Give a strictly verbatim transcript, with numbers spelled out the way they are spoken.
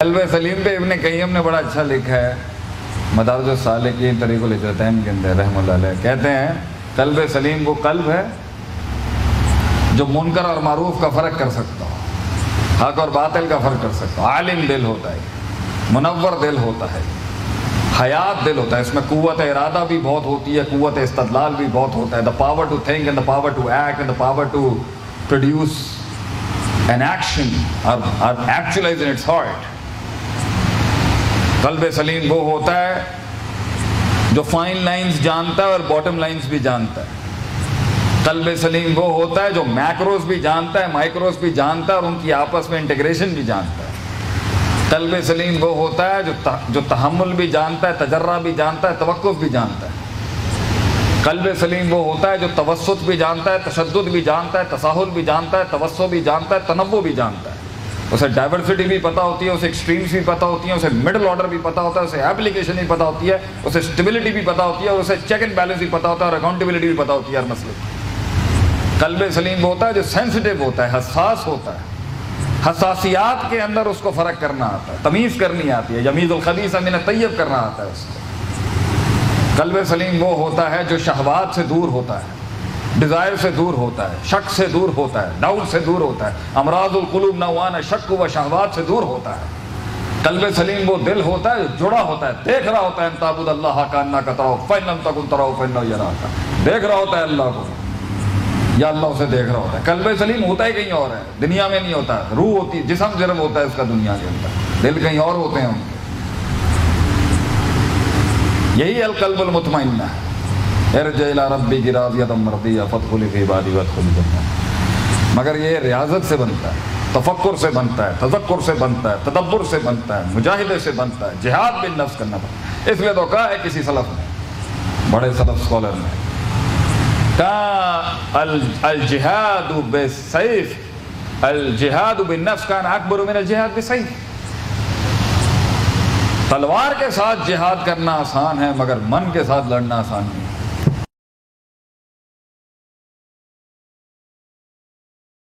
قلب سلیم پہ ابن قیم نے بڑا اچھا لکھا ہے مدارج السالکین طریق الہجرتین کے اندر رحمۃ اللہ علیہ، کہتے ہیں قلب سلیم وہ قلب ہے جو منکر اور معروف کا فرق کر سکتا ہو، حق اور باطل کا فرق کر سکتا ہو، عالم دل ہوتا ہے، منور دل ہوتا ہے، حیات دل ہوتا ہے، اس میں قوت ارادہ بھی بہت ہوتی ہے، قوت استدلال بھی بہت ہوتا ہے، the power to think and the power to act and the power to produce an action اور ایکچولاز ان اٹس ہارٹ۔ قلب سلیم وہ ہوتا ہے جو فائن لائنز جانتا ہے اور باٹم لائنز بھی جانتا ہے۔ قلب سلیم وہ ہوتا ہے جو میکروز بھی جانتا ہے، مائکروز بھی جانتا ہے اور ان کی آپس میں انٹیگریشن بھی جانتا ہے۔ قلب سلیم وہ ہوتا ہے جو جو تحمل بھی جانتا ہے، تجرہ بھی جانتا ہے، توقف بھی جانتا ہے۔ قلب سلیم وہ ہوتا ہے جو توسط بھی جانتا ہے، تشدد بھی جانتا ہے، تساہل بھی جانتا ہے، توسع بھی جانتا ہے، تنوع بھی جانتا ہے، اسے ڈائیورسٹی بھی پتہ ہوتی ہے، اسے ایکسٹریمز بھی پتہ ہوتی ہیں، اسے مڈل آرڈر بھی پتہ ہوتا ہے، اسے اپلیکیشن بھی پتہ ہوتی ہے، اسے اسٹیبلٹی بھی پتہ ہوتی ہے، اور اسے چیک اینڈ بیلنس بھی پتہ ہوتا ہے، اور اکاؤنٹیبلٹی بھی پتہ ہوتی ہے ہر مسئلے کی۔ قلب سلیم وہ ہوتا ہے جو سینسیٹیو ہوتا ہے، حساس ہوتا ہے، حساسیات کے اندر اس کو فرق کرنا آتا ہے، تمیز کرنی آتی ہے، یمیز الخبیث من الطیب کرنا آتا ہے اس کو۔ قلب سلیم وہ ہوتا ہے جو شہوات سے دور ہوتا ہے، ڈیزائر سے دور ہوتا ہے، شک سے دور ہوتا ہے، ڈاؤٹ سے دور ہوتا ہے، امراض القلوب نوعان شک و شہوات سے دور ہوتا ہے۔ قلب سلیم وہ دل ہوتا ہے جو جڑا ہوتا ہے، دیکھ رہا ہوتا ہے، ان تعبد اللہ کانک تراہ فان لم تکن تراہ فانہ یراک، دیکھ رہا ہوتا ہے اللہ کو یا اللہ اسے دیکھ رہا ہوتا ہے۔ قلب سلیم ہوتا ہی کہیں اور ہے، دنیا میں نہیں ہوتا، روح ہوتی ہے، جسم جرم ہوتا ہے اس کا دنیا کے اندر، دل کہیں اور ہوتے ہیں ان کے۔ یہی القلب المطمئنہ ہے، ارجع الی ربک راضیۃ مرضیۃ فادخلی فی عبادی وادخلی جنتی۔ مگر یہ ریاضت سے بنتا ہے، تفکر سے بنتا ہے، تذکر سے بنتا ہے، تدبر سے بنتا ہے، مجاہدے سے بنتا ہے، جہاد بالنفس کرنا پڑتا ہے۔ اس لیے تو کہا ہے کسی سلف نے، بڑے سلف سکالر نے کہا الجہاد بالسیف، الجہاد بالنفس کان اکبر من الجہاد بالسیف۔ تلوار کے ساتھ جہاد کرنا آسان ہے مگر من کے ساتھ لڑنا آسان نہیں ہے۔